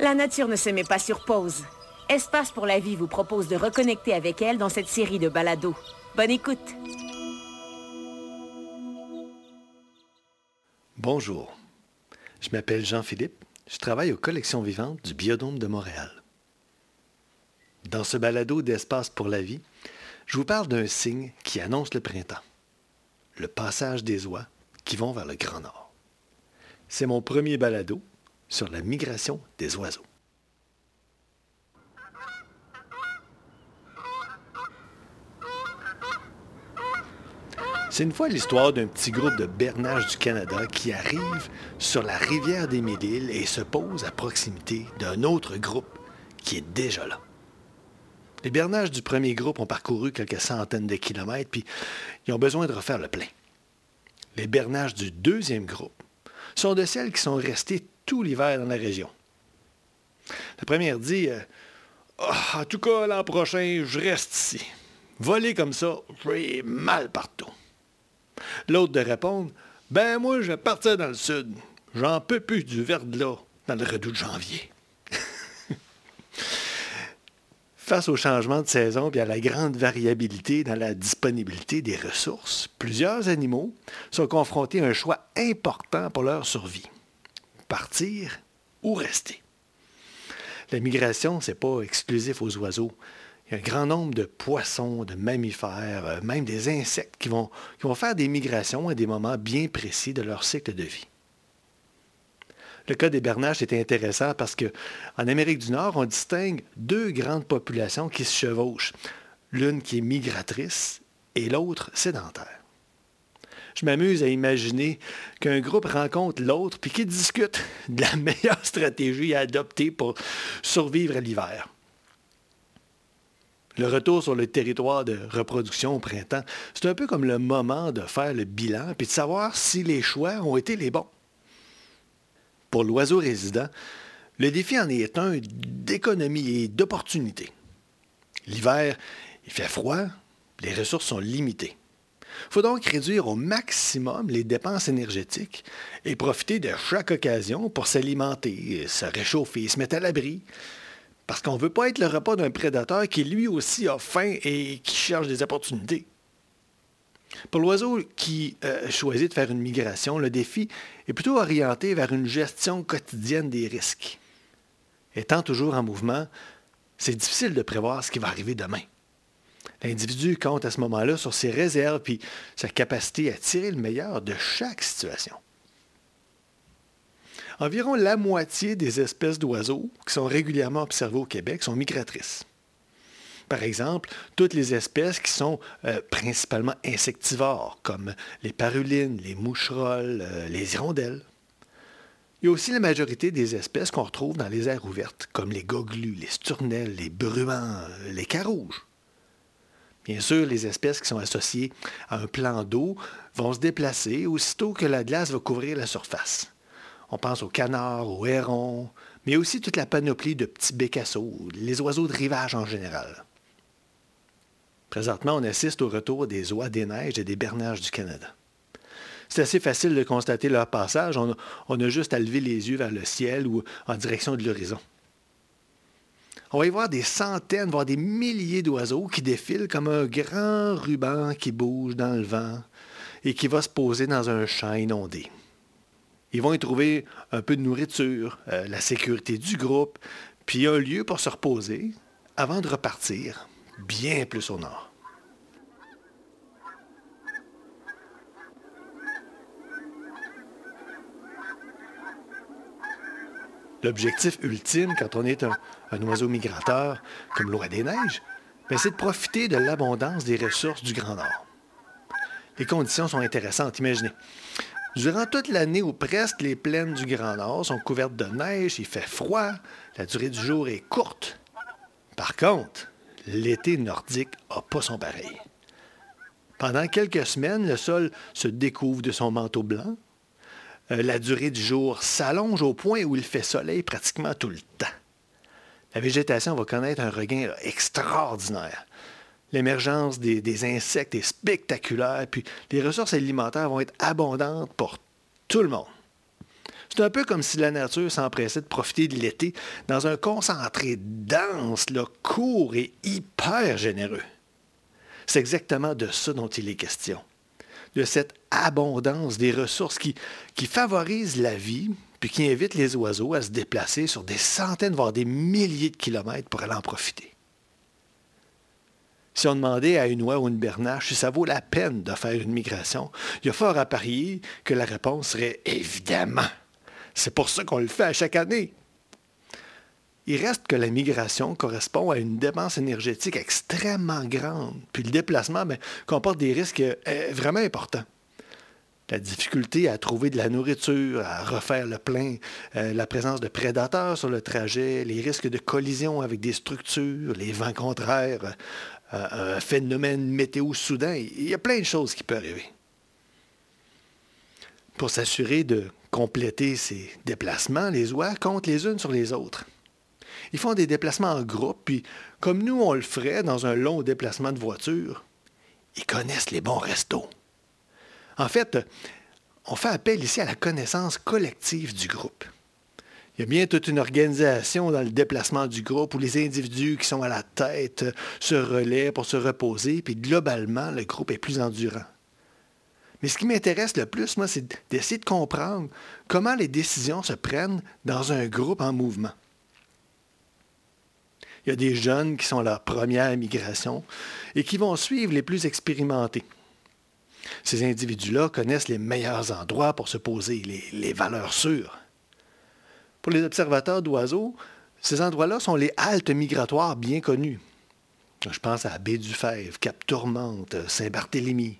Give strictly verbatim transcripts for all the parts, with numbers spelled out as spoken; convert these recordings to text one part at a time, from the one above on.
La nature ne se met pas sur pause. Espace pour la vie vous propose de reconnecter avec elle dans cette série de balados. Bonne écoute! Bonjour, je m'appelle Jean-Philippe, je travaille aux collections vivantes du Biodôme de Montréal. Dans ce balado d'Espace pour la vie, je vous parle d'un signe qui annonce le printemps, le passage des oies qui vont vers le Grand Nord. C'est mon premier balado sur la migration des oiseaux. C'est une fois l'histoire d'un petit groupe de bernaches du Canada qui arrive sur la rivière des Mille-Îles et se pose à proximité d'un autre groupe qui est déjà là. Les bernaches du premier groupe ont parcouru quelques centaines de kilomètres, puis ils ont besoin de refaire le plein. Les bernaches du deuxième groupe sont de celles qui sont restées tout l'hiver dans la région. La première dit euh, « oh, en tout cas, l'an prochain, je reste ici. Voler comme ça, j'ai mal partout. » L'autre de répondre « ben moi, je vais partir dans le sud. J'en peux plus du vert de là, dans le redout de janvier. » Face au changement de saison et à la grande variabilité dans la disponibilité des ressources, plusieurs animaux sont confrontés à un choix important pour leur survie. Partir ou rester. La migration, ce n'est pas exclusif aux oiseaux. Il y a un grand nombre de poissons, de mammifères, même des insectes qui vont, qui vont faire des migrations à des moments bien précis de leur cycle de vie. Le cas des bernaches est intéressant parce qu'en Amérique du Nord, on distingue deux grandes populations qui se chevauchent. L'une qui est migratrice et l'autre sédentaire. Je m'amuse à imaginer qu'un groupe rencontre l'autre puis qu'ils discutent de la meilleure stratégie à adopter pour survivre à l'hiver. Le retour sur le territoire de reproduction au printemps, c'est un peu comme le moment de faire le bilan puis de savoir si les choix ont été les bons. Pour l'oiseau résident, le défi en est un d'économie et d'opportunité. L'hiver, il fait froid, les ressources sont limitées. Il faut donc réduire au maximum les dépenses énergétiques et profiter de chaque occasion pour s'alimenter, se réchauffer, se mettre à l'abri, parce qu'on ne veut pas être le repas d'un prédateur qui lui aussi a faim et qui cherche des opportunités. Pour l'oiseau qui euh, choisit de faire une migration, le défi est plutôt orienté vers une gestion quotidienne des risques. Étant toujours en mouvement, c'est difficile de prévoir ce qui va arriver demain. L'individu compte à ce moment-là sur ses réserves et sa capacité à tirer le meilleur de chaque situation. Environ la moitié des espèces d'oiseaux qui sont régulièrement observées au Québec sont migratrices. Par exemple, toutes les espèces qui sont euh, principalement insectivores, comme les parulines, les moucherolles, euh, les hirondelles. Il y a aussi la majorité des espèces qu'on retrouve dans les aires ouvertes, comme les goglus, les sturnelles, les bruants, les carouges. Bien sûr, les espèces qui sont associées à un plan d'eau vont se déplacer aussitôt que la glace va couvrir la surface. On pense aux canards, aux hérons, mais aussi toute la panoplie de petits bécassos, les oiseaux de rivage en général. Présentement, on assiste au retour des oies des neiges et des bernaches du Canada. C'est assez facile de constater leur passage, on a, on a juste à lever les yeux vers le ciel ou en direction de l'horizon. On va y voir des centaines, voire des milliers d'oiseaux qui défilent comme un grand ruban qui bouge dans le vent et qui va se poser dans un champ inondé. Ils vont y trouver un peu de nourriture, euh, la sécurité du groupe, puis un lieu pour se reposer avant de repartir. Bien plus au nord. L'objectif ultime quand on est un, un oiseau migrateur, comme l'oie des neiges, bien, c'est de profiter de l'abondance des ressources du Grand Nord. Les conditions sont intéressantes, imaginez. Durant toute l'année ou presque, les plaines du Grand Nord sont couvertes de neige, il fait froid, la durée du jour est courte. Par contre, l'été nordique n'a pas son pareil. Pendant quelques semaines, le sol se découvre de son manteau blanc. Euh, la durée du jour s'allonge au point où il fait soleil pratiquement tout le temps. La végétation va connaître un regain là, extraordinaire. L'émergence des, des insectes est spectaculaire, puis les ressources alimentaires vont être abondantes pour tout le monde. C'est un peu comme si la nature s'empressait de profiter de l'été dans un concentré dense, là, court et hyper généreux. C'est exactement de ça dont il est question, de cette abondance des ressources qui, qui favorise la vie puis qui invite les oiseaux à se déplacer sur des centaines, voire des milliers de kilomètres pour aller en profiter. Si on demandait à une oie ou une bernache si ça vaut la peine de faire une migration, il y a fort à parier que la réponse serait « évidemment ». C'est pour ça qu'on le fait à chaque année. Il reste que la migration correspond à une dépense énergétique extrêmement grande, puis le déplacement ben, comporte des risques euh, vraiment importants. La difficulté à trouver de la nourriture, à refaire le plein, euh, la présence de prédateurs sur le trajet, les risques de collision avec des structures, les vents contraires, euh, un phénomène météo soudain, il y a plein de choses qui peuvent arriver. Pour s'assurer de compléter ces déplacements, les oies comptent les unes sur les autres. Ils font des déplacements en groupe, puis comme nous on le ferait dans un long déplacement de voiture, ils connaissent les bons restos. En fait, on fait appel ici à la connaissance collective du groupe. Il y a bien toute une organisation dans le déplacement du groupe où les individus qui sont à la tête se relaient pour se reposer, puis globalement, le groupe est plus endurant. Mais ce qui m'intéresse le plus, moi, c'est d'essayer de comprendre comment les décisions se prennent dans un groupe en mouvement. Il y a des jeunes qui sont leur première migration et qui vont suivre les plus expérimentés. Ces individus-là connaissent les meilleurs endroits pour se poser, les, les valeurs sûres. Pour les observateurs d'oiseaux, ces endroits-là sont les haltes migratoires bien connues. Je pense à Baie-du-Fèvre, Cap-Tourmente, Saint-Barthélemy.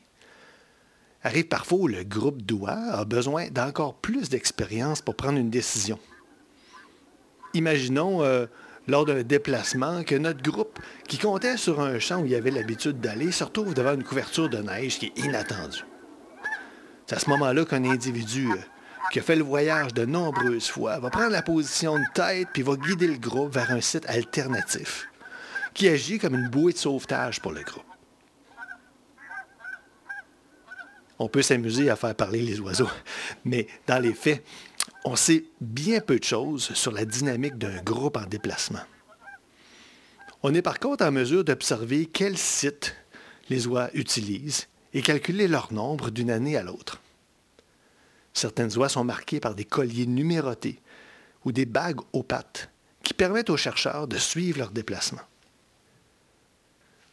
Arrive parfois où le groupe d'oies a besoin d'encore plus d'expérience pour prendre une décision. Imaginons, euh, lors d'un déplacement, que notre groupe, qui comptait sur un champ où il avait l'habitude d'aller, se retrouve devant une couverture de neige qui est inattendue. C'est à ce moment-là qu'un individu euh, qui a fait le voyage de nombreuses fois va prendre la position de tête puis va guider le groupe vers un site alternatif, qui agit comme une bouée de sauvetage pour le groupe. On peut s'amuser à faire parler les oiseaux, mais dans les faits, on sait bien peu de choses sur la dynamique d'un groupe en déplacement. On est par contre en mesure d'observer quels sites les oies utilisent et calculer leur nombre d'une année à l'autre. Certaines oies sont marquées par des colliers numérotés ou des bagues aux pattes qui permettent aux chercheurs de suivre leur déplacement.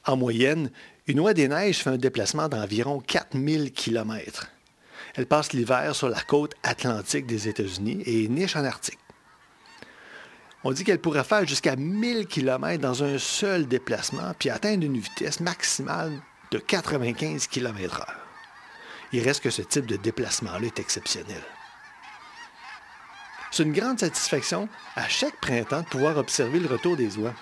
En moyenne, une oie des neiges fait un déplacement d'environ quatre mille kilomètres. Elle passe l'hiver sur la côte atlantique des États-Unis et niche en Arctique. On dit qu'elle pourrait faire jusqu'à mille kilomètres dans un seul déplacement puis atteindre une vitesse maximale de quatre-vingt-quinze kilomètres heure. Il reste que ce type de déplacement-là est exceptionnel. C'est une grande satisfaction à chaque printemps de pouvoir observer le retour des oies.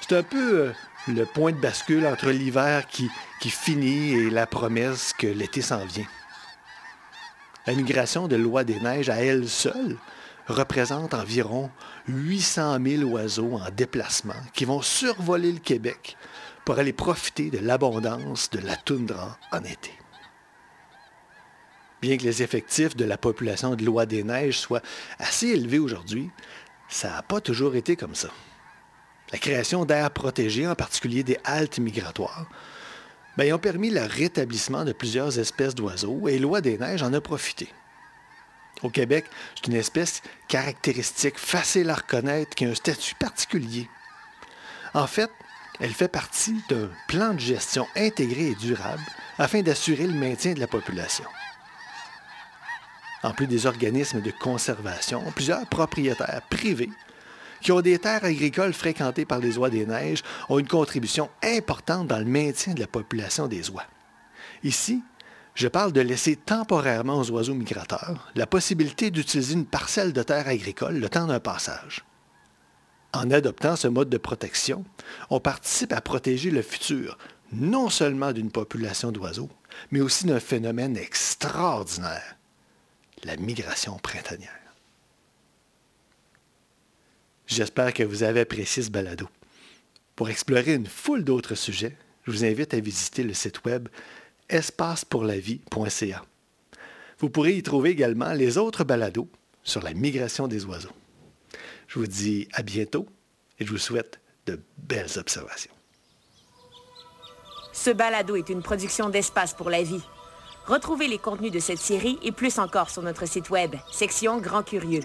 C'est un peu... Euh, le point de bascule entre l'hiver qui, qui finit et la promesse que l'été s'en vient. La migration de l'oie des neiges à elle seule représente environ huit cent mille oiseaux en déplacement qui vont survoler le Québec pour aller profiter de l'abondance de la toundra en été. Bien que les effectifs de la population de l'oie des neiges soient assez élevés aujourd'hui, ça n'a pas toujours été comme ça. La création d'aires protégées, en particulier des haltes migratoires, ben, ils ont permis le rétablissement de plusieurs espèces d'oiseaux et l'oie des neiges en a profité. Au Québec, c'est une espèce caractéristique, facile à reconnaître, qui a un statut particulier. En fait, elle fait partie d'un plan de gestion intégré et durable afin d'assurer le maintien de la population. En plus des organismes de conservation, plusieurs propriétaires privés qui ont des terres agricoles fréquentées par les oies des neiges, ont une contribution importante dans le maintien de la population des oies. Ici, je parle de laisser temporairement aux oiseaux migrateurs la possibilité d'utiliser une parcelle de terre agricole le temps d'un passage. En adoptant ce mode de protection, on participe à protéger le futur, non seulement d'une population d'oiseaux, mais aussi d'un phénomène extraordinaire, la migration printanière. J'espère que vous avez apprécié ce balado. Pour explorer une foule d'autres sujets, je vous invite à visiter le site web espace pour la vie point c a. Vous pourrez y trouver également les autres balados, sur la migration des oiseaux. Je vous dis à bientôt et je vous souhaite de belles observations. Ce balado est une production d'Espace pour la vie. Retrouvez les contenus de cette série et plus encore sur notre site web, section Grand Curieux.